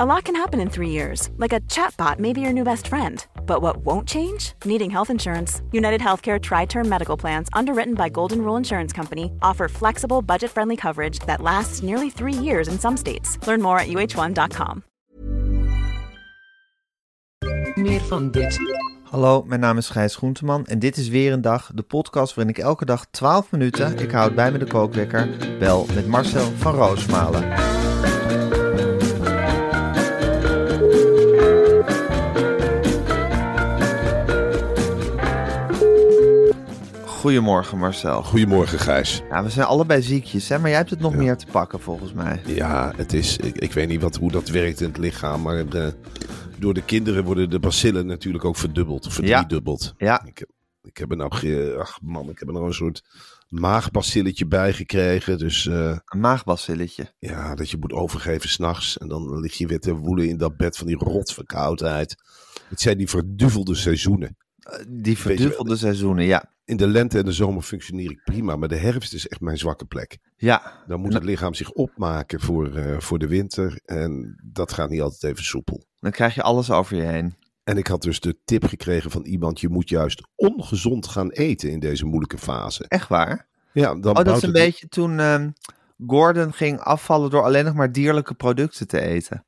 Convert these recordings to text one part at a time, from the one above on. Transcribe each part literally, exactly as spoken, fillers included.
A lot can happen in three years, like a chatbot may be your new best friend. But what won't change? Needing health insurance. United Healthcare Tri-Term Medical Plans, underwritten by Golden Rule Insurance Company, offer flexible, budget-friendly coverage that lasts nearly three years in some states. Learn more at u h one dot com. Meer van dit. Hallo, mijn naam is Gijs Groenteman en dit is weer een dag, de podcast waarin ik elke dag twaalf minuten, ik houd bij me de kookwekker, bel met Marcel van Roosmalen. Goedemorgen Marcel. Goedemorgen Gijs. Ja, we zijn allebei ziekjes, hè? Maar jij hebt het nog ja. meer te pakken volgens mij. Ja, het is, ik, ik weet niet wat, hoe dat werkt in het lichaam, maar uh, door de kinderen worden de bacillen natuurlijk ook verdubbeld of verdriedubbeld. Ja. Ja. Ik, ik heb er nou, ach man, ik heb er nou een soort maagbacilletje bij gekregen. Dus, uh, een maagbacilletje? Ja, dat je moet overgeven s'nachts en dan lig je weer te woelen in dat bed van die rotverkoudheid. Het zijn die verduvelde seizoenen. Die verduvelde seizoenen, ja. In de lente en de zomer functioneer ik prima, maar de herfst is echt mijn zwakke plek. Ja. Dan moet het lichaam zich opmaken voor, uh, voor de winter en dat gaat niet altijd even soepel. Dan krijg je alles over je heen. En ik had dus de tip gekregen van iemand, je moet juist ongezond gaan eten in deze moeilijke fase. Echt waar? Ja. Dan oh, dat is een het... beetje toen uh, Gordon ging afvallen door alleen nog maar dierlijke producten te eten.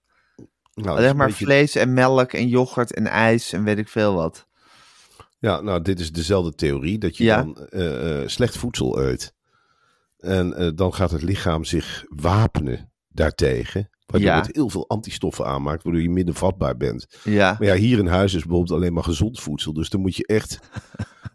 Nou, alleen maar beetje... vlees en melk en yoghurt en ijs en weet ik veel wat. Ja, nou, dit is dezelfde theorie, dat je ja. dan uh, slecht voedsel eet. En uh, dan gaat het lichaam zich wapenen daartegen, waardoor ja. het heel veel antistoffen aanmaakt, waardoor je minder vatbaar bent. Ja. Maar ja, hier in huis is bijvoorbeeld alleen maar gezond voedsel, dus dan moet je echt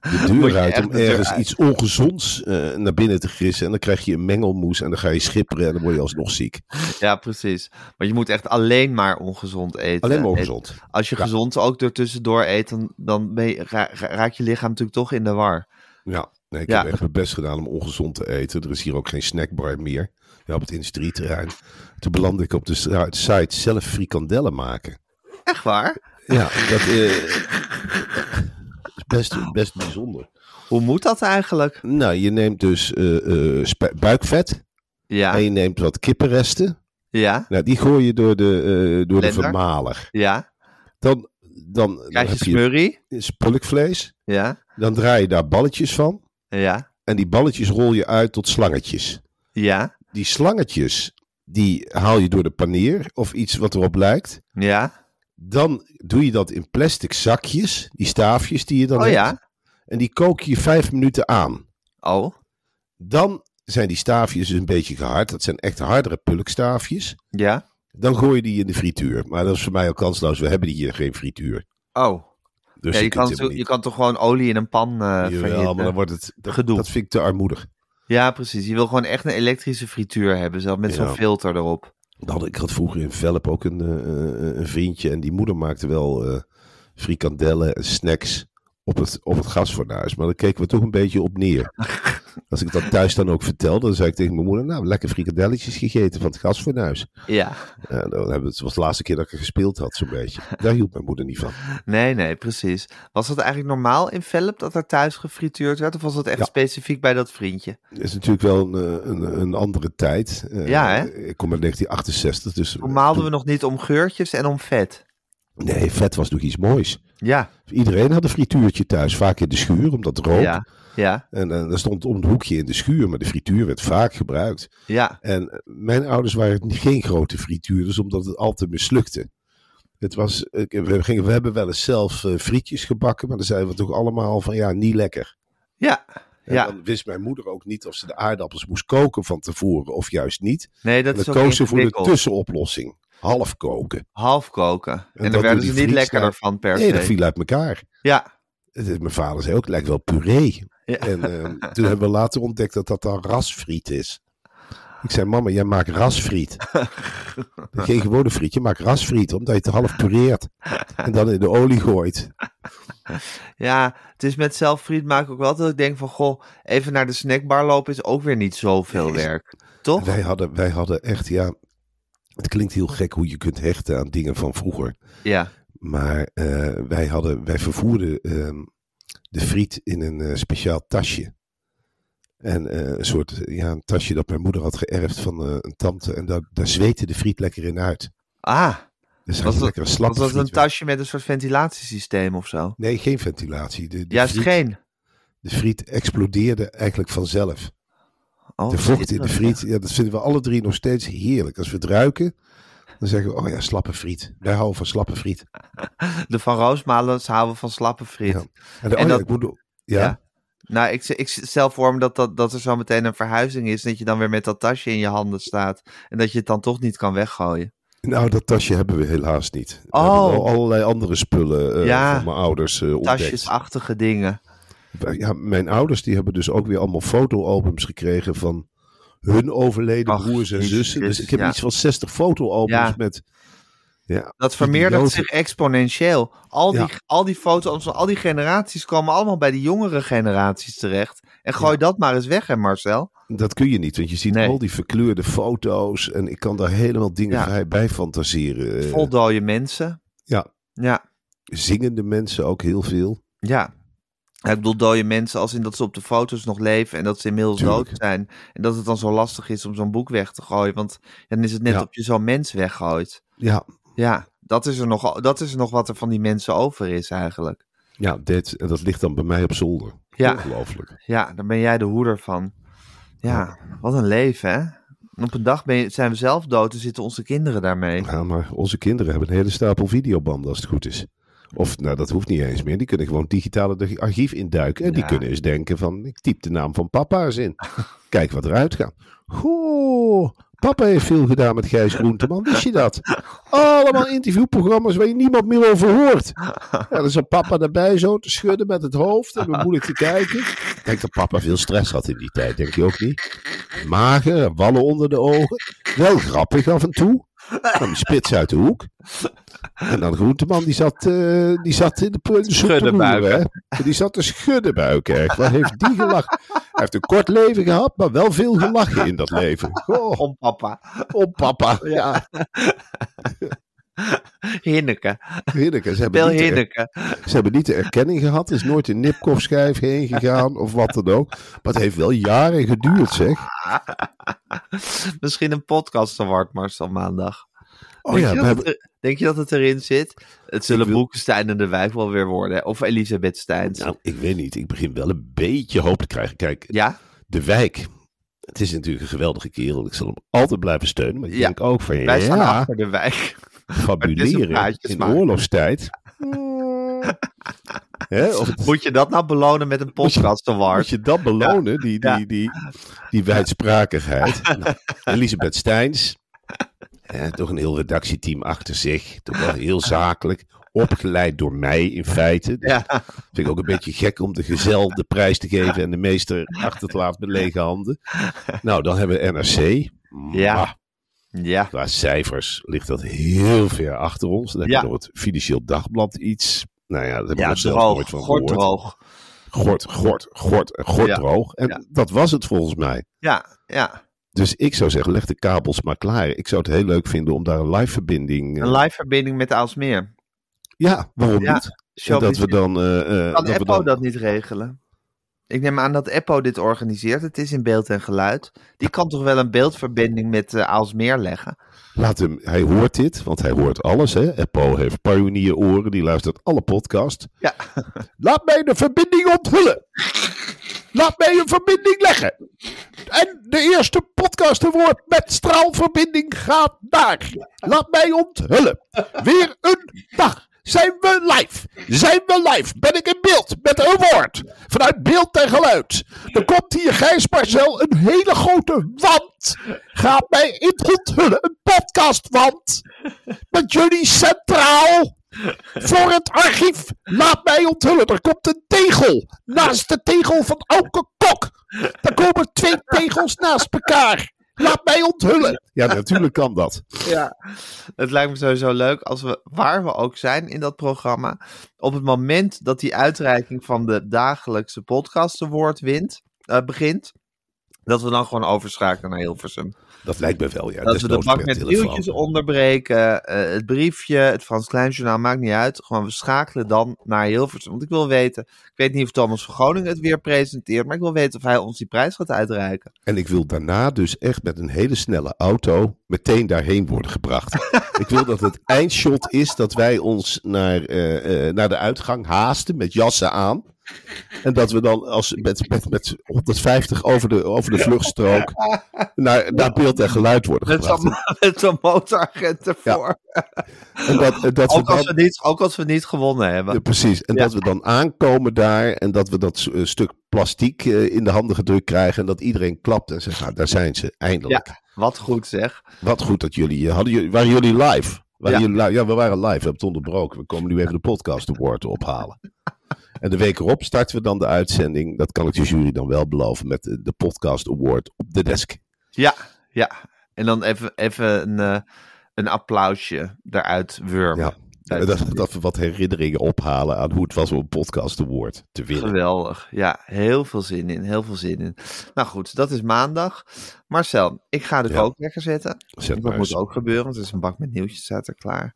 de deur uit om ergens uit. iets ongezonds uh, naar binnen te grissen. En dan krijg je een mengelmoes en dan ga je schipperen en dan word je alsnog ziek. Ja, precies. Maar je moet echt alleen maar ongezond eten. Alleen maar ongezond. Als je ja. gezond ook er tussendoor eet, dan, dan ben je, ra- raak je lichaam natuurlijk toch in de war. Ja, nee, ik ja. heb echt mijn best gedaan om ongezond te eten. Er is hier ook geen snackbar meer. Ja, op het industrieterrein. Toen belandde ik op de site zelf frikandellen maken. Echt waar? Ja, dat uh, is best, best bijzonder. Hoe moet dat eigenlijk? Nou, je neemt dus uh, uh, sp- buikvet. Ja. En je neemt wat kippenresten. Ja. Nou, die gooi je door de, uh, door de vermaler. Ja. Dan, dan, dan krijg je smurrie. Spulkvlees. Ja. Dan draai je daar balletjes van. Ja. En die balletjes rol je uit tot slangetjes. Ja. Die slangetjes, die haal je door de paneer of iets wat erop lijkt. Ja. Dan doe je dat in plastic zakjes, die staafjes die je dan oh, hebt. Ja. En die kook je vijf minuten aan. Oh. Dan zijn die staafjes dus een beetje gehard. Dat zijn echt hardere pulkstaafjes. Ja. Dan gooi je die in de frituur. Maar dat is voor mij al kansloos. We hebben hier geen frituur. Oh. Dus ja, je, kan zo, je kan toch gewoon olie in een pan uh, verhitten? Jawel, maar dan wordt het dat, gedoe. Dat vind ik te armoedig. Ja, precies. Je wil gewoon echt een elektrische frituur hebben, zelf met ja. zo'n filter erop. Nou, ik had vroeger in Velp ook een, uh, een vriendje en die moeder maakte wel uh, frikandellen en snacks op het, op het gasfornuis. Maar daar keken we toch een beetje op neer. Als ik dat thuis dan ook vertel, dan zei ik tegen mijn moeder, nou, lekker frikandelletjes gegeten van het gasfornuis. Ja. Uh, dan hebben we, het was de laatste keer dat ik er gespeeld had, zo'n beetje. Daar hield mijn moeder niet van. Nee, nee, precies. Was dat eigenlijk normaal in Velp dat er thuis gefrituurd werd? Of was dat echt ja. specifiek bij dat vriendje? Het is natuurlijk wel een, een, een andere tijd. Uh, ja, hè? Ik kom uit negentien achtenzestig. Dus toen maalden we nog niet om geurtjes en om vet. Nee, vet was natuurlijk iets moois. Ja. Iedereen had een frituurtje thuis, vaak in de schuur, omdat het rook. Ja, ja. En uh, dat stond om het hoekje in de schuur, maar de frituur werd vaak gebruikt. Ja. En mijn ouders waren geen grote frituurders, omdat het altijd mislukte. Het was, we, gingen, we hebben wel eens zelf uh, frietjes gebakken, maar dan zeiden we toch allemaal van ja, niet lekker. Ja. En ja. dan wist mijn moeder ook niet of ze de aardappels moest koken van tevoren of juist niet. Nee, dat en dan is koos ze voor de tussenoplossing. Half koken. Half koken. En, en daar werden ze niet lekkerder van per se. Nee, dat viel uit elkaar. Ja. Mijn vader zei ook, het lijkt wel puree. Ja. En uh, toen hebben we later ontdekt dat dat dan rasfriet is. Ik zei, mama, jij maakt rasfriet. Geen gewone friet, je maakt rasfriet, omdat je het half pureert. En dan in de olie gooit. Ja, het is met zelf friet maken ook wel dat ik denk van, goh, even naar de snackbar lopen is ook weer niet zoveel werk. Toch? Wij hadden, wij hadden echt, ja, het klinkt heel gek hoe je kunt hechten aan dingen van vroeger. Ja. Maar uh, wij, hadden, wij vervoerden uh, de friet in een uh, speciaal tasje. En uh, een soort ja, een tasje dat mijn moeder had geërfd van uh, een tante. En daar, daar zweette de friet lekker in uit. Ah, dus was, dat, een was dat een tasje met een soort ventilatiesysteem of zo? Nee, geen ventilatie. De, de Juist friet, geen? De friet explodeerde eigenlijk vanzelf. Oh, de vocht in de friet, ja, dat vinden we alle drie nog steeds heerlijk. Als we het ruiken, dan zeggen we, oh ja, slappe friet. Wij houden van slappe friet. De Van Roosmalen houden van slappe friet. Ja. En, de, en oh, dat... Ja, ik moet, ja? ja. Nou, ik, ik stel voor me dat, dat, dat er zo meteen een verhuizing is. Dat je dan weer met dat tasje in je handen staat. En dat je het dan toch niet kan weggooien. Nou, dat tasje hebben we helaas niet. Oh. We hebben al allerlei andere spullen uh, ja, van mijn ouders uh, ontdekt. Tasjesachtige dingen. Ja, mijn ouders die hebben dus ook weer allemaal fotoalbums gekregen van hun overleden Ach, broers en zussen. Dus ik heb ja. iets van zestig fotoalbums ja. met... Ja, dat vermeerdert zich exponentieel. Al die, ja. al die foto's van al die generaties komen allemaal bij de jongere generaties terecht. En gooi ja. dat maar eens weg, hè Marcel? Dat kun je niet, want je ziet nee. al die verkleurde foto's. En ik kan daar helemaal dingen ja. bij fantaseren. Voldooie mensen. Ja. ja. Zingende mensen ook heel veel. Ja. Ik bedoel, dode mensen als in dat ze op de foto's nog leven en dat ze inmiddels Tuurlijk. dood zijn. En dat het dan zo lastig is om zo'n boek weg te gooien. Want dan is het net ja. op je zo'n mens weggooit. Ja. Ja, dat is er nog, dat is er nog wat er van die mensen over is eigenlijk. Ja, dit, en dat ligt dan bij mij op zolder. Ja. Ongelooflijk. Ja, daar ben jij de hoeder van. Ja, ja. Wat een leven, hè? En op een dag ben je, zijn we zelf dood en zitten onze kinderen daarmee. Ja, maar onze kinderen hebben een hele stapel videobanden als het goed is. Of, nou, dat hoeft niet eens meer. Die kunnen gewoon digitale archief induiken. En ja. die kunnen eens denken van, ik typ de naam van papa eens in. Kijk wat eruit gaat. Goh, papa heeft veel gedaan met Gijs Groenteman. Wist je dat? Allemaal interviewprogramma's waar je niemand meer over hoort. Ja, dan zat papa daarbij zo te schudden met het hoofd. En moeilijk te kijken. Ik denk dat papa veel stress had in die tijd. Denk je ook niet? Magen, wallen onder de ogen. Wel grappig af en toe. Dan spits uit de hoek. En dan Groenteman, die zat, uh, die zat in de, in de schuddenbuik. Die zat te schuddenbuik, echt. Wat heeft die gelachen? Hij heeft een kort leven gehad, maar wel veel gelachen in dat leven. Oh. Om papa. Om papa, ja. Hinneke. Hinneke. Ze hebben, niet Hinneke. Er, ze hebben niet de erkenning gehad. Er is nooit een Nipkoff-schijf heen gegaan of wat dan ook. Maar het heeft wel jaren geduurd, zeg. Misschien een podcast award, Marcel, maandag. Oh, denk, ja, je hebben... er, denk je dat het erin zit? Het zullen wil... Boekenstein en de Wijk wel weer worden. Of Elisabeth Steins. Nou, ik weet niet. Ik begin wel een beetje hoop te krijgen. Kijk, ja? De Wijk... Het is natuurlijk een geweldige kerel. Ik zal hem altijd blijven steunen. Maar ik ja. denk ook van ja. Wij staan achter de Wijk. Fabuleren in maar. Oorlogstijd. He, of, moet je dat nou belonen met een podcast award? Moet je dat belonen, ja. die, die, ja. die, die, die wijdsprakigheid. Nou, Elisabeth Steins. He, toch een heel redactieteam achter zich. Toch wel heel zakelijk. Opgeleid door mij in feite. Dat ja. vind ik ook een beetje gek om de gezel de prijs te geven en de meester achter te laten met lege handen. Nou, dan hebben we N S C. Ja. Ah, ja. Qua cijfers ligt dat heel ver achter ons. Dan heb je ja. nog het Financieel Dagblad iets. Nou ja, daar hebben we ja, nog zelf nooit van gehoord. Gordroog. Gord, gord, gord, gordroog. Ja. En ja. dat was het volgens mij. Ja, ja. Dus ik zou zeggen, leg de kabels maar klaar. Ik zou het heel leuk vinden om daar een live verbinding... Een live verbinding met Aalsmeer. Ja, waarom ja, niet? En dat we dan... Uh, kan Eppo dan... dat niet regelen? Ik neem aan dat Eppo dit organiseert. Het is in beeld en geluid. Die kan toch wel een beeldverbinding met uh, Aalsmeer leggen? Laat hem, hij hoort dit, want hij hoort alles. Hè? Eppo heeft pionieroren, die luistert alle podcasts. Ja. Laat mij de verbinding onthullen. Laat mij een verbinding leggen. En de eerste podcast award met straalverbinding gaat daar. Laat mij onthullen. Weer een dag. Zijn we live? Zijn we live? Ben ik in beeld met een woord? Vanuit beeld en geluid. Er komt hier Gijs Marcel een hele grote wand. Gaat mij in onthullen. Een podcastwand. Met jullie centraal. Voor het archief. Laat mij onthullen. Er komt een tegel. Naast de tegel van Auke Kok. Daar komen twee tegels naast elkaar. Laat mij onthullen. Ja, natuurlijk kan dat. Ja, het lijkt me sowieso leuk als we, waar we ook zijn in dat programma, op het moment dat die uitreiking van de dagelijkse podcast award wint, uh, begint, dat we dan gewoon overschakelen naar Hilversum. Dat lijkt me wel, ja. Dat we de bak met nieuwtjes onderbreken, uh, het briefje, het Frans Kleinjournaal, maakt niet uit. Gewoon, we schakelen dan naar Hilversum. Want ik wil weten, ik weet niet of Thomas van Groningen het weer presenteert, maar ik wil weten of hij ons die prijs gaat uitreiken. En ik wil daarna dus echt met een hele snelle auto meteen daarheen worden gebracht. Ik wil dat het eindshot is dat wij ons naar, uh, uh, naar de uitgang haasten met jassen aan. En dat we dan als met, met, met honderdvijftig over de, over de vluchtstrook naar, naar beeld en geluid worden gebracht. Met zo'n, met zo'n motoragent ervoor. Ja. En dat, dat ook, we als dan, we niet, ook als we niet gewonnen hebben. Ja, precies. En ja. dat we dan aankomen daar en dat we dat uh, stuk plastiek uh, in de handen gedrukt krijgen. En dat iedereen klapt en zegt, nou, daar zijn ze, eindelijk. Ja, wat goed zeg. Wat goed dat jullie, hadden jullie waren jullie live? Waren ja. Jullie li- ja, we waren live, we hebben het onderbroken. We komen nu even de podcast award ophalen. En de week erop starten we dan de uitzending. Dat kan ik de jury dan wel beloven. Met de podcast award op de desk. Ja, ja. En dan even, even een, een applausje eruit wurmen. Ja. Dat, dat we wat herinneringen ophalen aan hoe het was om een podcast award te winnen. Geweldig. Ja, heel veel zin in. Heel veel zin in. Nou goed, dat is maandag. Marcel, ik ga de kookwekker ja. zetten. Zet dat moet ook gebeuren. Want er is een bak met nieuwtjes staat er klaar.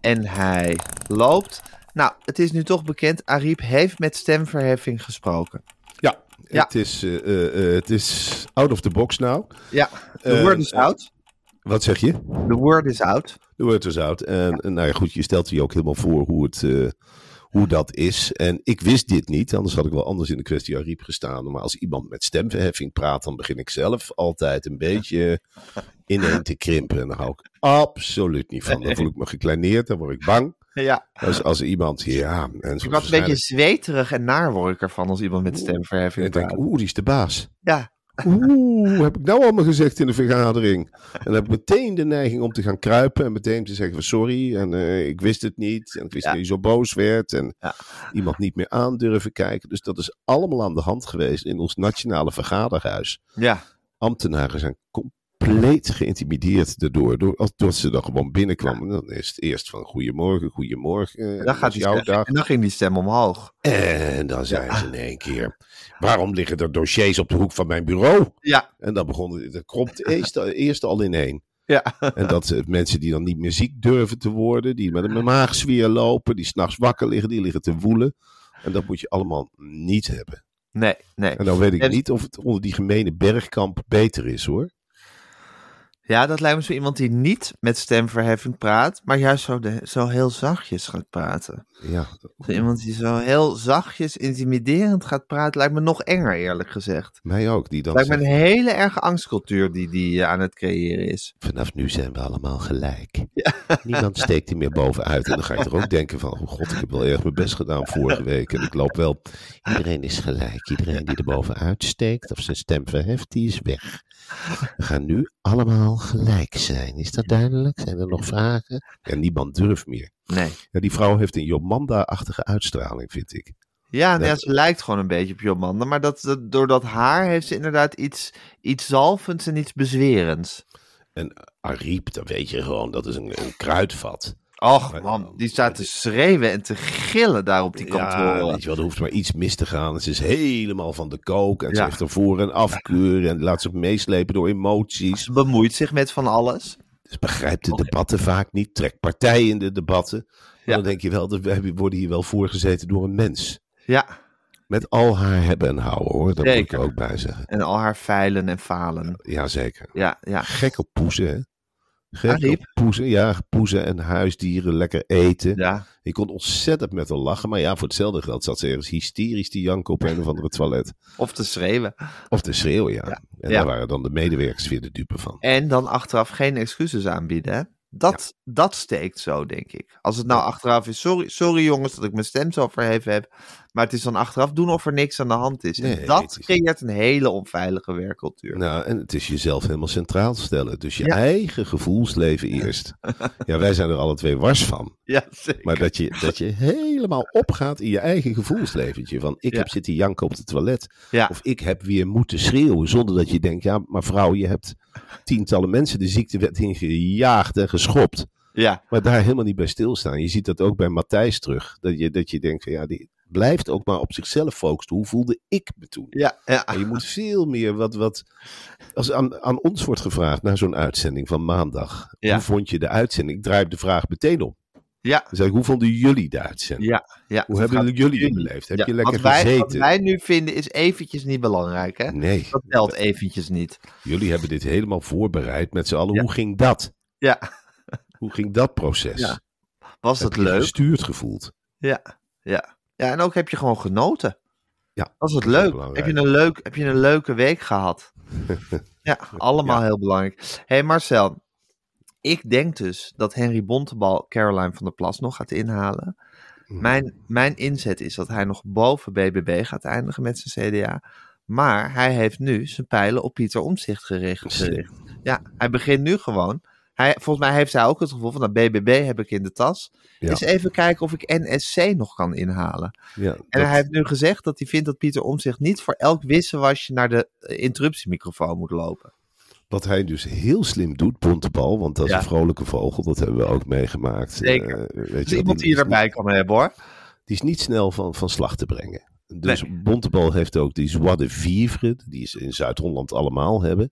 En hij loopt. Nou, het is nu toch bekend, Arib heeft met stemverheffing gesproken. Ja, ja. Het, is, uh, uh, het is out of the box now. Ja, the uh, word is out. Wat zeg je? The word is out. The word is out. En ja. nou ja, goed, je stelt je ook helemaal voor hoe, het, uh, hoe dat is. En ik wist dit niet, anders had ik wel anders in de kwestie Arib gestaan. Maar als iemand met stemverheffing praat, dan begin ik zelf altijd een beetje ineen te krimpen. En daar hou ik absoluut niet van. Dan voel ik me gekleineerd, dan word ik bang. Ja. Als, als iemand hier ja, en zo. Ik was een beetje zweterig en naar word ik ervan als iemand met stemverheffing. En denk, oeh, die is de baas. Ja. Oeh, heb ik nou allemaal gezegd in de vergadering? En dan heb ik meteen de neiging om te gaan kruipen en meteen te zeggen: sorry, en uh, ik wist het niet. En ik wist ja. dat je zo boos werd. En ja. iemand niet meer aandurven kijken. Dus dat is allemaal aan de hand geweest in ons nationale vergaderhuis. Ja. Ambtenaren zijn compleet. compleet geïntimideerd daardoor. Door, als, als ze dan gewoon binnenkwamen. Dan is het eerst van goedemorgen, goedemorgen. En dan, gaat jouw stem, dag. En dan ging die stem omhoog. En dan zijn ja. ze in één keer. Waarom liggen er dossiers op de hoek van mijn bureau? Ja. En dan begon dat kromt eerst, eerst al ineen. Ja. En dat mensen die dan niet meer ziek durven te worden. Die met een maagzweer lopen. Die s'nachts wakker liggen. Die liggen te woelen. En dat moet je allemaal niet hebben. Nee, nee. En dan weet ik en... niet of het onder die gemene Bergkamp beter is hoor. Ja, dat lijkt me zo iemand die niet met stemverheffing praat, maar juist zo, de, zo heel zachtjes gaat praten. Ja. Zo iemand die zo heel zachtjes, intimiderend gaat praten, lijkt me nog enger eerlijk gezegd. Mij ook. Die dan lijkt zegt... me een hele erge angstcultuur die die aan het creëren is. Vanaf nu zijn we allemaal gelijk. Ja. Niemand steekt er meer bovenuit. En dan ga je er ook denken van, oh god, ik heb wel erg mijn best gedaan vorige week. En ik loop wel, iedereen is gelijk. Iedereen die er bovenuit steekt of zijn stem verheft, die is weg. We gaan nu allemaal gelijk zijn. Is dat duidelijk? Zijn er nog vragen? En ja, niemand durft meer. Nee. Ja, die vrouw heeft een Jomanda-achtige uitstraling, vind ik. Ja, dat... ja, ze lijkt gewoon een beetje op Jomanda. Maar dat, dat, door dat haar heeft ze inderdaad iets, iets zalvends en iets bezwerends. En Arib, dat weet je gewoon, dat is een, een kruidvat. Och man, die staat te schreeuwen en te gillen daar op die kantoren. Ja, weet je wel, er hoeft maar iets mis te gaan. En ze is helemaal van de kook en ja. ze heeft er voor en afkeur en laat zich meeslepen door emoties. Ze bemoeit zich met van alles. Ze begrijpt de debatten okay. vaak niet, trekt partij in de debatten. Ja. Dan denk je wel, we worden hier wel voorgezeten door een mens. Ja. Met al haar hebben en houden hoor, dat zeker. Moet ik er ook bij zeggen. En al haar feilen en falen. Jazeker. Ja, ja. Gek op poezen hè. Gek, poezen, ja, poezen en huisdieren, lekker eten. Ja. Je kon ontzettend met haar lachen, maar ja, voor hetzelfde geld zat ze ergens hysterisch te janken op een of andere toilet. Of te schreeuwen. Of te schreeuwen, ja. ja. En ja. daar waren dan de medewerkers weer de dupe van. En dan achteraf geen excuses aanbieden, hè? Dat, ja. dat steekt zo, denk ik. Als het nou achteraf is, sorry, sorry jongens dat ik mijn stem zo verheven heb, Maar het is dan achteraf doen of er niks aan de hand is. Nee, en dat creëert een hele onveilige werkcultuur. Nou, en het is jezelf helemaal centraal stellen. Dus je ja. eigen gevoelsleven eerst. Ja, wij zijn er alle twee wars van. Ja, zeker. Maar dat je, dat je helemaal opgaat in je eigen gevoelsleventje. Van ik ja. heb zitten janken op het toilet. Ja. Of ik heb weer moeten schreeuwen. Zonder dat je denkt, ja, maar vrouw, je hebt tientallen mensen de ziektewet ingejaagd en geschopt. Ja. Maar daar helemaal niet bij stilstaan. Je ziet dat ook bij Matthijs terug. Dat je, dat je denkt, van ja, die blijft ook maar op zichzelf focussen. Hoe voelde ik me toen? Ja, ja. En je moet veel meer wat... wat als aan, aan ons wordt gevraagd naar zo'n uitzending van maandag. Ja. Hoe vond je de uitzending? Ik draai de vraag meteen op. Ja. Dan zeg ik, hoe vonden jullie de uitzending? Ja, ja. Hoe dat hebben jullie het beleefd? Heb ja. je lekker wat wij, gezeten? Wat wij nu vinden is eventjes niet belangrijk. Hè? Nee. Dat telt eventjes niet. Jullie hebben dit helemaal voorbereid met z'n allen. Ja. Hoe ging dat? Ja. Hoe ging dat proces? Ja. Was dat leuk? Gestuurd gevoeld. Ja, ja. Ja, en ook heb je gewoon genoten. Ja, was het leuk? Heb je, een leuk? heb je een leuke week gehad? Ja, allemaal ja. heel belangrijk. Hé hey Marcel, ik denk dus dat Henri Bontenbal Caroline van der Plas nog gaat inhalen. Hmm. Mijn, mijn inzet is dat hij nog boven B B B gaat eindigen met zijn C D A. Maar hij heeft nu zijn pijlen op Pieter Omtzigt gericht. gericht. Ja, hij begint nu gewoon. Hij, volgens mij heeft hij ook het gevoel van dat B B B heb ik in de tas. Ja. Eens even kijken of ik N S C nog kan inhalen. Ja, en dat... hij heeft nu gezegd dat hij vindt dat Pieter Omtzigt niet voor elk wisselwasje naar de interruptiemicrofoon moet lopen. Wat hij dus heel slim doet, Bontenbal, want dat is ja. een vrolijke vogel. Dat hebben we ook meegemaakt. Zeker. Uh, weet dus je, iemand die je erbij niet, kan hebben hoor. Die is niet snel van, van slag te brengen. Dus nee. Bontenbal heeft ook die joie de vivre, die ze in Zuid-Holland allemaal hebben.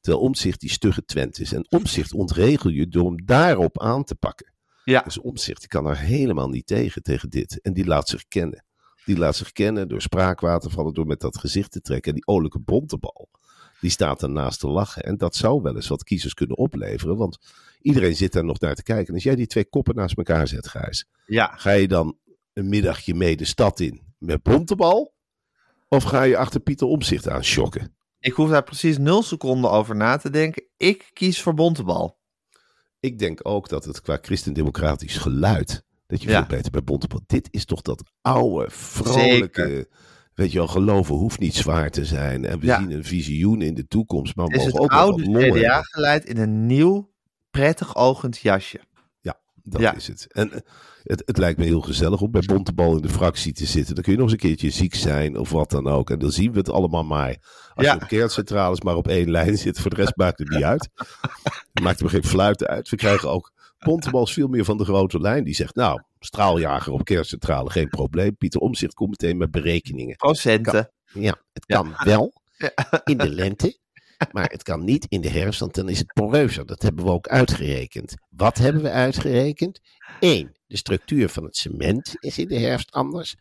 Terwijl Omtzigt die stugge Twent is. En Omtzigt ontregel je door hem daarop aan te pakken. Ja. Dus Omtzigt die kan er helemaal niet tegen, tegen dit. En die laat zich kennen. Die laat zich kennen door spraakwatervallen, door met dat gezicht te trekken. En die olijke Bontenbal, die staat daarnaast te lachen. En dat zou wel eens wat kiezers kunnen opleveren. Want iedereen zit daar nog naar te kijken. En als jij die twee koppen naast elkaar zet, Gijs. Ja. Ga je dan een middagje mee de stad in met Bontenbal? Of ga je achter Pieter Omtzigt aan schokken? Ik hoef daar precies nul seconden over na te denken. Ik kies voor Bontenbal. Ik denk ook dat het qua christendemocratisch geluid... dat je ja. veel beter bij Bontenbal... Dit is toch dat oude, vrolijke... Zeker. Weet je wel, geloven hoeft niet zwaar te zijn. En we ja. zien een visioen in de toekomst. Maar we mogen ook wel wat lol hebben. Het is het oude C D A-geluid in een nieuw, prettig ogend jasje. Ja, dat ja. is het. En het, het lijkt me heel gezellig om bij Bontenbal in de fractie te zitten. Dan kun je nog eens een keertje ziek zijn of wat dan ook. En dan zien we het allemaal maar... Als ja. je op kerncentrales maar op één lijn zit, voor de rest maakt het niet uit. Maakt er geen fluiten uit. We krijgen ook Bontenbals veel meer van de grote lijn. Die zegt, nou, straaljager op kerncentrale, geen probleem. Pieter Omtzigt komt meteen met berekeningen. Procenten. Het kan, ja, het ja. kan wel in de lente, maar het kan niet in de herfst, want dan is het poreuzer. Dat hebben we ook uitgerekend. Wat hebben we uitgerekend? Eén, de structuur van het cement is in de herfst anders.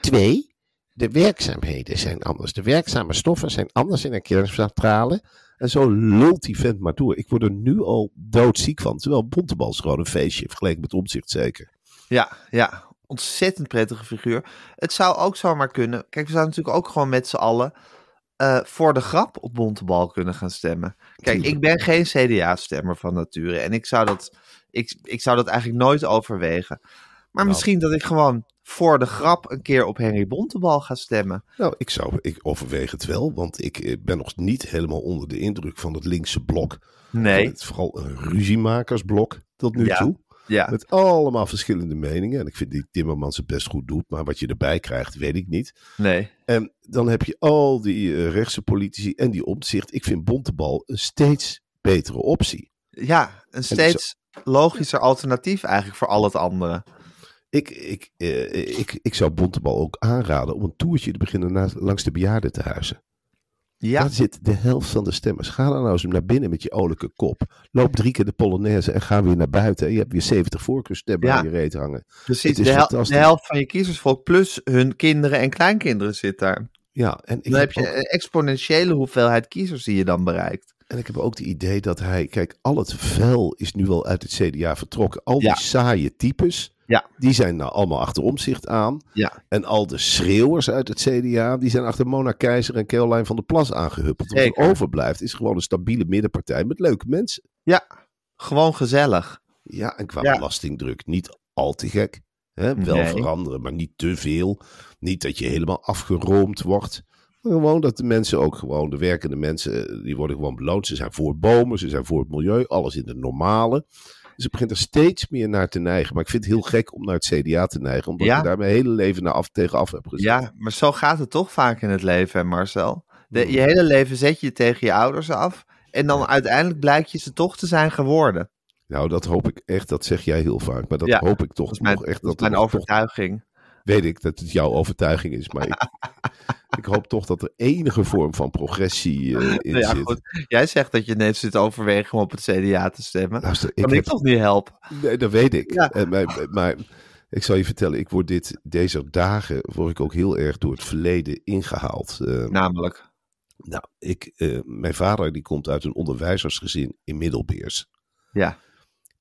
Twee, de werkzaamheden zijn anders. De werkzame stoffen zijn anders in een kerncentrale. En zo lult die vent maar door. Ik word er nu al doodziek van. Terwijl Bontenbal is gewoon een feestje. Vergeleken met Omtzigt zeker. Ja, ja. Ontzettend prettige figuur. Het zou ook zomaar kunnen. Kijk, we zouden natuurlijk ook gewoon met z'n allen... Uh, voor de grap op Bontenbal kunnen gaan stemmen. Kijk, ik ben geen C D A-stemmer van nature. En ik zou dat, ik, ik zou dat eigenlijk nooit overwegen. Maar nou, misschien dat ik gewoon... voor de grap een keer op Henri Bontenbal gaan stemmen. Nou, ik zou, ik overweeg het wel, want ik ben nog niet helemaal onder de indruk van het linkse blok. Nee. Het, vooral een ruziemakersblok tot nu ja. toe. Ja. Met allemaal verschillende meningen. En ik vind die Timmermans het best goed doet, maar wat je erbij krijgt, weet ik niet. Nee. En dan heb je al die uh, rechtse politici en die Omtzigt. Ik vind Bontenbal een steeds betere optie. Ja, een steeds zou... logischer alternatief eigenlijk voor al het andere. Ik, ik, eh, ik, ik zou Bontenbal ook aanraden om een toertje te beginnen na, langs de bejaardentehuizen. Ja. Daar zit de helft van de stemmers. Ga dan nou eens naar binnen met je olijke kop. Loop drie keer de Polonaise en ga weer naar buiten. En je hebt weer zeventig voorkeurstemmen ja. aan je reet hangen. Precies, de, hel- de helft van je kiezersvolk plus hun kinderen en kleinkinderen zit daar. Ja, en ik dan heb je ook... een exponentiële hoeveelheid kiezers die je dan bereikt. En ik heb ook het idee dat hij... Kijk, al het vuil is nu wel uit het C D A vertrokken. Al die ja. saaie types... Ja. Die zijn nou allemaal achter Omtzigt aan. Ja. En al de schreeuwers uit het C D A, die zijn achter Mona Keijzer en Caroline van der Plas aangehuppeld. Wat er overblijft is gewoon een stabiele middenpartij met leuke mensen. Ja, gewoon gezellig. Ja, en qua ja. belastingdruk niet al te gek. Hè, wel nee. veranderen, maar niet te veel. Niet dat je helemaal afgeroomd wordt. Maar gewoon dat de mensen ook gewoon, de werkende mensen, die worden gewoon beloond. Ze zijn voor bomen, ze zijn voor het milieu, alles in de normale. Dus het begint er steeds meer naar te neigen. Maar ik vind het heel gek om naar het C D A te neigen, omdat ja? ik daar mijn hele leven naar af, tegen af heb gezet. Ja, maar zo gaat het toch vaak in het leven, hè, Marcel. De, je hele leven zet je tegen je ouders af en dan ja. uiteindelijk blijkt je ze toch te zijn geworden. Nou, dat hoop ik echt. Dat zeg jij heel vaak. Maar dat ja, hoop ik toch. Dat is mijn, nog echt, dat dat mijn overtuiging. Toch, weet ik dat het jouw overtuiging is. Maar ik, ik hoop toch dat er enige vorm van progressie uh, in ja, zit. Goed. Jij zegt dat je net zit overwegen om op het C D A te stemmen. Luister, ik kan heb, ik toch niet helpen? Nee, dat weet ik. Ja. Uh, maar, maar ik zal je vertellen. Ik word dit, deze dagen word ik ook heel erg door het verleden ingehaald. Uh, Namelijk? Nou, ik, uh, mijn vader die komt uit een onderwijzersgezin in Middelbeers. Ja.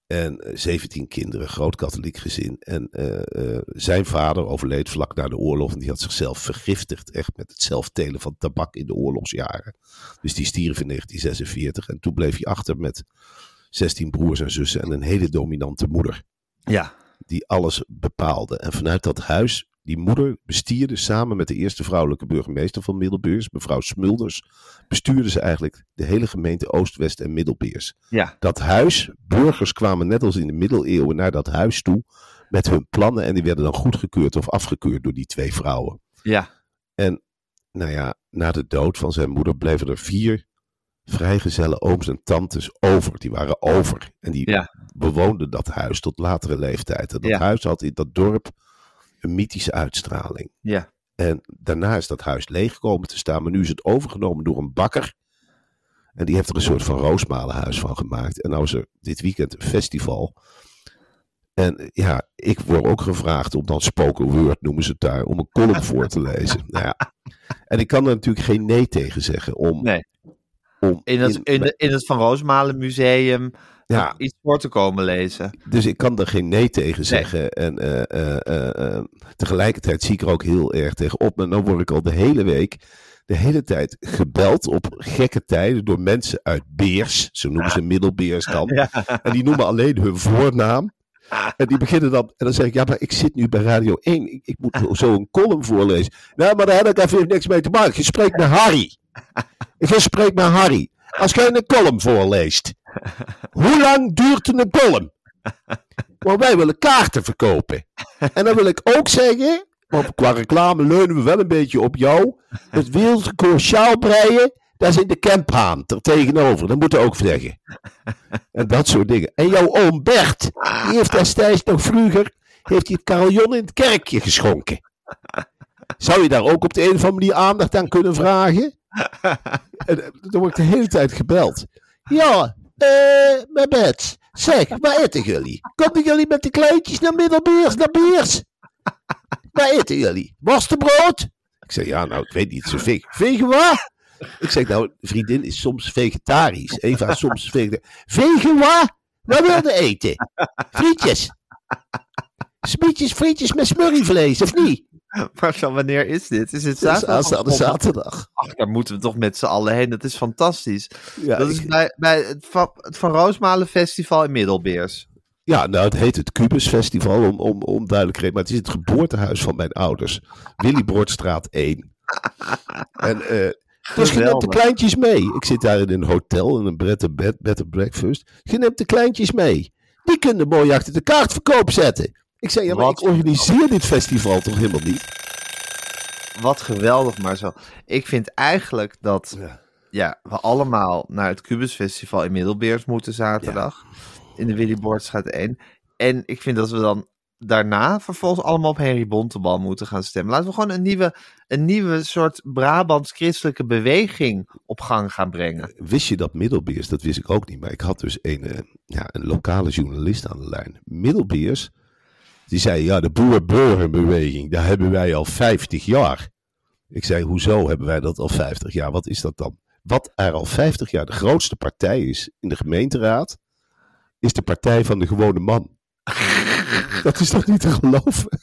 En zeventien kinderen, groot katholiek gezin. En uh, uh, zijn vader overleed vlak na de oorlog. En die had zichzelf vergiftigd. Echt met het zelftelen van tabak in de oorlogsjaren. Dus die stierf in negentien zesenveertig. En toen bleef hij achter met zestien broers en zussen. En een hele dominante moeder. Ja. Die alles bepaalde. En vanuit dat huis, die moeder bestierde samen met de eerste vrouwelijke burgemeester van Middelbeers, mevrouw Smulders, bestuurde ze eigenlijk de hele gemeente Oost-West en Middelbeers. Ja. Dat huis, burgers kwamen net als in de middeleeuwen naar dat huis toe met hun plannen en die werden dan goedgekeurd of afgekeurd door die twee vrouwen. Ja. En nou ja, na de dood van zijn moeder bleven er vier vrijgezelle ooms en tantes over. Die waren over en die ja. bewoonden dat huis tot latere leeftijd. En dat ja. huis had in dat dorp een mythische uitstraling. Ja. En daarna is dat huis leeg komen te staan. Maar nu is het overgenomen door een bakker. En die heeft er een soort van Roosmalenhuis van gemaakt. En nou is er dit weekend een festival. En ja, ik word ook gevraagd om dan spoken word, noemen ze het daar, om een column voor te lezen. Nou ja. En ik kan er natuurlijk geen nee tegen zeggen. Om, nee. om in, het, in, de, in het Van Roosmalen Museum ja. iets voor te komen lezen. Dus ik kan er geen nee tegen zeggen. Nee. En uh, uh, uh, uh, tegelijkertijd zie ik er ook heel erg tegen op. En dan word ik al de hele week, de hele tijd gebeld op gekke tijden door mensen uit Beers. Zo noemen ze Middelbeers dan. Ja. En die noemen alleen hun voornaam. En die beginnen dan, en dan zeg ik, ja, maar ik zit nu bij Radio één. Ik, ik moet zo een column voorlezen. Nou, maar daar heb ik even niks mee te maken. Je spreekt met Harry. Je spreekt met Harry. Als jij een column voorleest, hoe lang duurt een column? Want wij willen kaarten verkopen. En dan wil ik ook zeggen, want qua reclame leunen we wel een beetje op jou. Het wereldrecord sjaalbreien, daar zit de Kemphaan er tegenover. Dat moeten we ook zeggen. En dat soort dingen. En jouw oom Bert, die heeft destijds nog vroeger, heeft hij het carillon in het kerkje geschonken. Zou je daar ook op de een of andere manier aandacht aan kunnen vragen? En dan word ik de hele tijd gebeld. Ja, uh, mijn bed. Zeg, waar eten jullie? Komen jullie met de kleintjes naar Middelbeers, naar Beers? Waar eten jullie? Worstenbrood? Ik zeg, ja, nou, ik weet niet. Zo veeg. Vegen wat? Ik zeg, nou, vriendin is soms vegetarisch. Eva is soms vegetarisch. Vegen wat? Wat wil je eten? Frietjes. Smietjes, frietjes met smurrievlees, of niet? Marcel, wanneer is dit? Is dit zaterdag? Aanstaande zaterdag. Ach, daar moeten we toch met z'n allen heen. Dat is fantastisch. Ja, dat ik... is bij, bij het, Va- het Van Roosmalen Festival in Middelbeers. Ja, nou, het heet het Cubus Festival, om, om, om duidelijk reden. Maar het is het geboortehuis van mijn ouders. Willibrordstraat één. En uh, dus je neemt de kleintjes mee. Ik zit daar in een hotel, in een bed and bed, bed and breakfast. Je neemt de kleintjes mee. Die kunnen mooi achter de kaartverkoop zetten. Ik zei, ja, maar wat? Ik organiseer dit festival toch helemaal niet? Wat geweldig, Marcel. Ik vind eigenlijk dat ja. Ja, we allemaal naar het Cubus Festival in Middelbeers moeten zaterdag. Ja. In de Willibrordstraat één. En ik vind dat we dan daarna vervolgens allemaal op Henri Bontenbal moeten gaan stemmen. Laten we gewoon een nieuwe, een nieuwe soort Brabants christelijke beweging op gang gaan brengen. Wist je dat Middelbeers, dat wist ik ook niet. Maar ik had dus een, ja, een lokale journalist aan de lijn. Middelbeers. Die zei, ja, de boer-burgerbeweging, daar hebben wij al vijftig jaar. Ik zei, hoezo hebben wij dat al vijftig jaar? Wat is dat dan? Wat er al vijftig jaar de grootste partij is in de gemeenteraad, is de Partij van de Gewone Man. Dat is toch niet te geloven?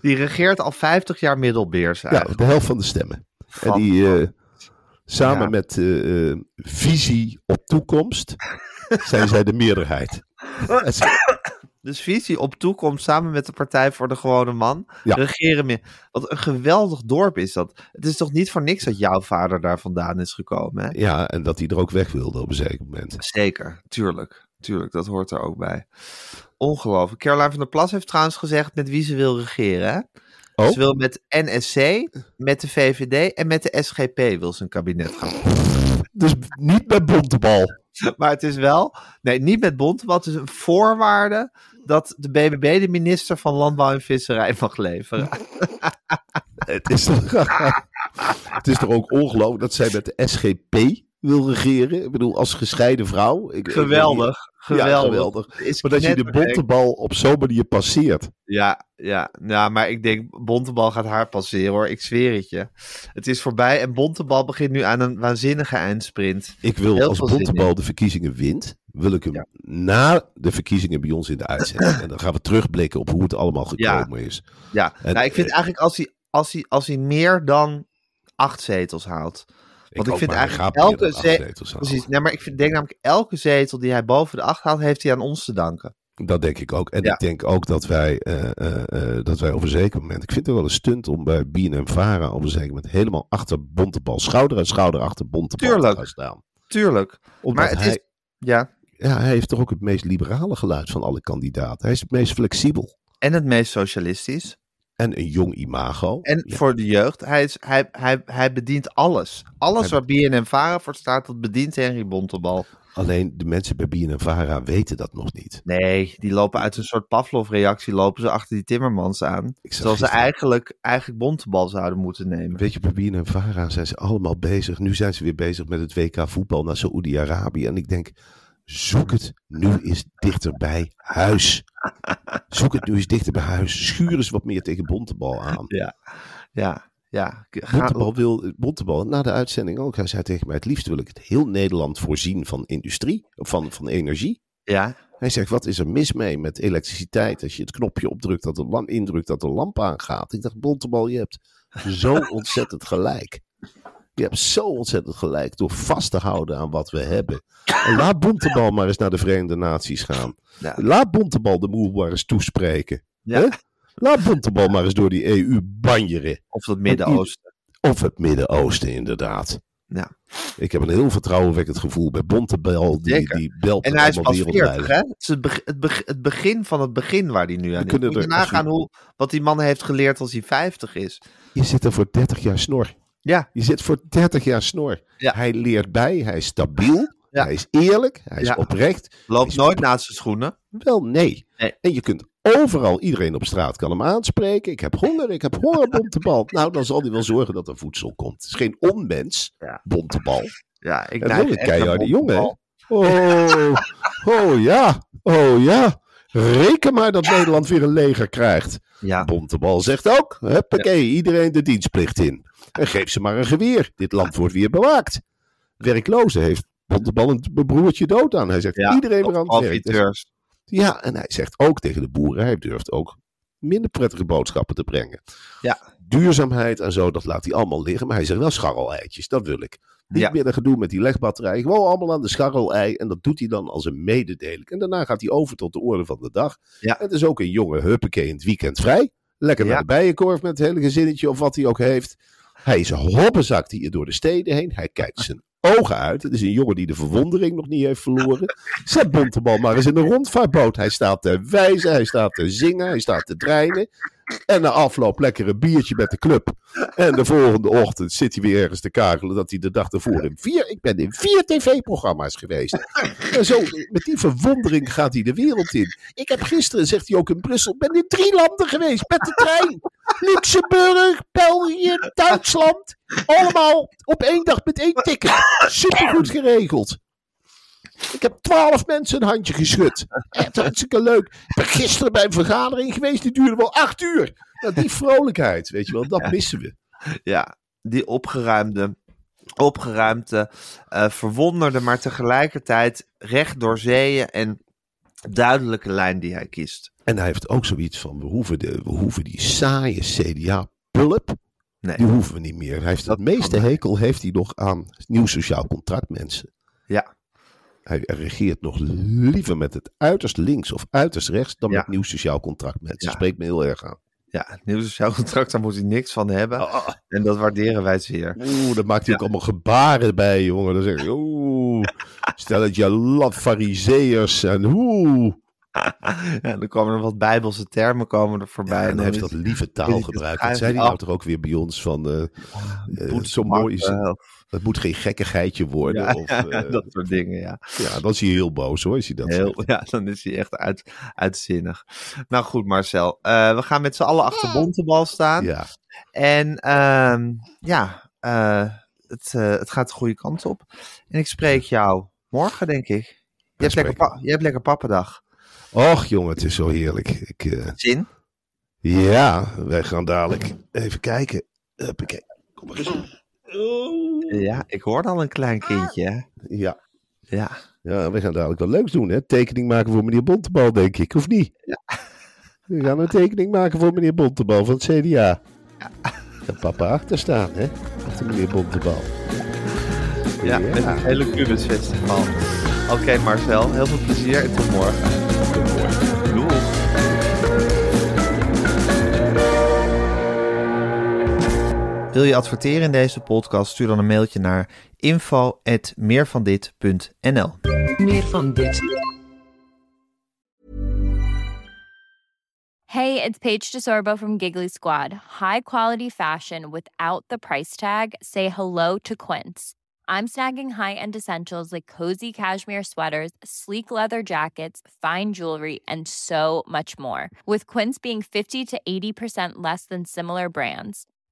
Die regeert al vijftig jaar Middelbeers eigenlijk. Ja, de helft van de stemmen. Van... En die... Uh, Samen ja. met uh, visie op toekomst zijn zij de meerderheid. Dus visie op toekomst samen met de Partij voor de Gewone Man. Ja. Regeren meer. Wat een geweldig dorp is dat. Het is toch niet voor niks dat jouw vader daar vandaan is gekomen, hè? Ja, en dat hij er ook weg wilde op een zeker moment. Zeker, tuurlijk. Tuurlijk, dat hoort er ook bij. Ongelooflijk. Caroline van der Plas heeft trouwens gezegd met wie ze wil regeren, hè? Oh. Ze wil met N S C, met de V V D en met de S G P wil ze een kabinet gaan. Dus niet met Bontenbal. Maar het is wel... Nee, niet met Bontenbal. Het is een voorwaarde dat de B B B de minister van Landbouw en Visserij mag leveren. Het is toch, het is toch ook ongelooflijk dat zij met de S G P wil regeren. Ik bedoel, als gescheiden vrouw. Ik, geweldig. Ik, geweldig. Ja, geweldig. Maar dat je de Bontenbal op zo'n manier passeert. Ja, ja, ja, maar ik denk, Bontenbal gaat haar passeren, hoor. Ik zweer het je. Het is voorbij en Bontenbal begint nu aan een waanzinnige eindsprint. Ik wil, heel als Bontenbal de verkiezingen wint, wil ik hem ja. na de verkiezingen bij ons in de uitzending. En dan gaan we terugblikken op hoe het allemaal gekomen ja. is. Ja, en, nou, ik vind eh, eigenlijk als hij, als, hij, als hij meer dan acht zetels haalt... Want ik, ik vind eigenlijk elke zetel. Precies. Nee, maar ik denk namelijk elke zetel die hij boven de acht haalt, heeft hij aan ons te danken. Dat denk ik ook. En ja. ik denk ook dat wij, uh, uh, uh, dat wij op een zeker moment... Ik vind het wel een stunt om bij B N M-VARA op een zeker moment helemaal achter Bontenbal, schouder en schouder achter Bontenbal Tuurlijk. te gaan staan. Tuurlijk. Omdat maar het hij, is... Ja. ja, hij heeft toch ook het meest liberale geluid van alle kandidaten. Hij is het meest flexibel. En het meest socialistisch. En een jong imago. En ja. voor de jeugd. Hij, is, hij, hij, hij bedient alles. Alles hij waar B N N-VARA voor staat, dat bedient Henri Bontenbal. Alleen de mensen bij B N N-VARA weten dat nog niet. Nee, die lopen uit een soort Pavlov-reactie, lopen ze achter die Timmermans aan. Zoals ze eigenlijk, eigenlijk Bontenbal zouden moeten nemen. Weet je, bij B N N-VARA zijn ze allemaal bezig. Nu zijn ze weer bezig met het W K voetbal naar Saoedi-Arabië. En ik denk... Zoek het nu eens dichter bij huis. Zoek het nu eens dichter bij huis. Schuur eens wat meer tegen Bontenbal aan. Ja, ja, ja. Bontenbal wil, Bontenbal, na de uitzending ook, hij zei tegen mij, het liefst wil ik het heel Nederland voorzien van industrie, van, van energie. Ja. Hij zegt, wat is er mis mee met elektriciteit? Als je het knopje opdrukt, dat de lamp indrukt, dat de lamp aangaat. Ik dacht, Bontenbal, je hebt zo ontzettend gelijk. Je hebt zo ontzettend gelijk door vast te houden aan wat we hebben. En laat Bontenbal maar eens naar de Verenigde Naties gaan. Ja. Laat Bontenbal de moe maar eens toespreken. Ja. Hè? Laat Bontenbal maar eens door die E U banjeren. Of het Midden-Oosten. Of het Midden-Oosten, inderdaad. Ja. Ik heb een heel vertrouwenwekkend gevoel bij Bontenbal. Die, die belt en hij is pas veertig, hè? Het is het, be- het, be- het begin van het begin waar hij nu aan is. Moet je nagaan hoe, wat die man heeft geleerd als hij vijftig is. Je zit er voor dertig jaar snor. Ja. Je zit voor dertig jaar snor. Ja. Hij leert bij, hij is stabiel, ja. hij is eerlijk, hij is ja. oprecht. Loopt is nooit op... naast zijn schoenen. Wel, nee. nee. En je kunt overal, iedereen op straat kan hem aanspreken. Ik heb honger, ik heb honger, Bontenbal. Nou, dan zal hij wel zorgen dat er voedsel komt. Het is geen onmens, ja. Bontenbal. Ja, ik neig echt keiharde jongen. Oh, oh ja, oh ja. Reken maar dat Nederland weer een leger krijgt. Ja. Bontenbal zegt ook, huppakee, ja. iedereen de dienstplicht in. En geef ze maar een geweer. Dit land wordt weer bewaakt. Werklozen heeft Bontenbal een broertje dood aan. Hij zegt, ja, iedereen weer aan het werk. Ja, en hij zegt ook tegen de boeren, hij durft ook minder prettige boodschappen te brengen. Ja. Duurzaamheid en zo, dat laat hij allemaal liggen. Maar hij zegt wel scharreleitjes, dat wil ik. Niet ja. meer een gedoe met die legbatterij. Gewoon allemaal aan de scharrelei. En dat doet hij dan als een mededeling. En daarna gaat hij over tot de orde van de dag. Ja. En het is ook een jonge huppakee in het weekend vrij. Lekker ja. naar de bijenkorf met het hele gezinnetje of wat hij ook heeft. Hij is een hoppenzak die door de steden heen. Hij kijkt zijn ogen uit. Het is een jongen die de verwondering nog niet heeft verloren. Zet Bontenbal maar eens in een rondvaartboot. Hij staat te wijzen, hij staat te zingen, hij staat te dreinen. En na afloop lekker een biertje met de club. En de volgende ochtend zit hij weer ergens te kakelen dat hij de dag ervoor in vier... Ik ben in vier tv-programma's geweest. En zo, met die verwondering gaat hij de wereld in. Ik heb gisteren, zegt hij ook in Brussel, ben in drie landen geweest met de trein. Luxemburg, België, Duitsland. Allemaal op één dag met één ticket. Supergoed geregeld. Ik heb twaalf mensen een handje geschud. Echt hartstikke leuk. Ik ben gisteren bij een vergadering geweest. Die duurde wel acht uur. Nou, die vrolijkheid, weet je wel. Dat ja. missen we. Ja, die opgeruimde, opgeruimde uh, verwonderde, maar tegelijkertijd recht door zeeën en duidelijke lijn die hij kiest. En hij heeft ook zoiets van, we hoeven, de, we hoeven die saaie C D A-pulp. Nee. Die hoeven we niet meer. Hij heeft het meeste hekel heeft hij nog aan nieuw sociaal contract mensen. Ja. hij regeert nog liever met het uiterst links of uiterst rechts dan ja. met nieuw sociaal contract. Mensen ja. spreekt me heel erg aan. Ja, het nieuw sociaal contract, daar moet hij niks van hebben. Oh. En dat waarderen wij zeer. Oeh, dat maakt hij ja. ook allemaal gebaren bij, jongen. Dan zeg je, oeh, stel dat je lab fariseërs en oeh. Ja, dan komen er wat bijbelse termen komen er voorbij. Ja, en hij heeft dat lieve taal gebruikt. Dat zei hij nou toch ook weer bij ons van, uh, uh, het zo mooi is, dat moet geen gekkigheidje worden. Ja, of, uh, dat soort dingen, ja. Ja, dan is hij heel boos hoor, is hij dat heel, ja, dan is hij echt uit, uitzinnig. Nou goed Marcel, uh, we gaan met z'n allen achter Bontenbal staan. Ja. En uh, ja, uh, het, uh, het gaat de goede kant op. En ik spreek jou morgen, denk ik. Je hebt lekker, pa- je hebt lekker pappendag. Och jongen, het is zo heerlijk. Ik, uh... Zin? Ja, wij gaan dadelijk even kijken. Huppakee. Kom maar eens. Oh. Ja, ik hoorde al een klein kindje. Hè? Ja. Ja. Ja, wij gaan dadelijk wat leuks doen. Hè? Tekening maken voor meneer Bontenbal, denk ik, of niet? Ja. We gaan een tekening maken voor meneer Bontenbal van het C D A. Ja. En papa achter staan, hè? Achter meneer Bontenbal. Ja, ja. Met het hele Cubus Festival. Oké okay, Marcel, heel veel plezier en tot morgen. Wil je adverteren in deze podcast? Stuur dan een mailtje naar info at meer van dit punt n l. Meer van dit. Hey, it's Paige De Sorbo from Giggly Squad. High quality fashion without the price tag. Say hello to Quince. I'm snagging high-end essentials like cozy cashmere sweaters, sleek leather jackets, fine jewelry, and so much more. With Quince being fifty to eighty percent less than similar brands.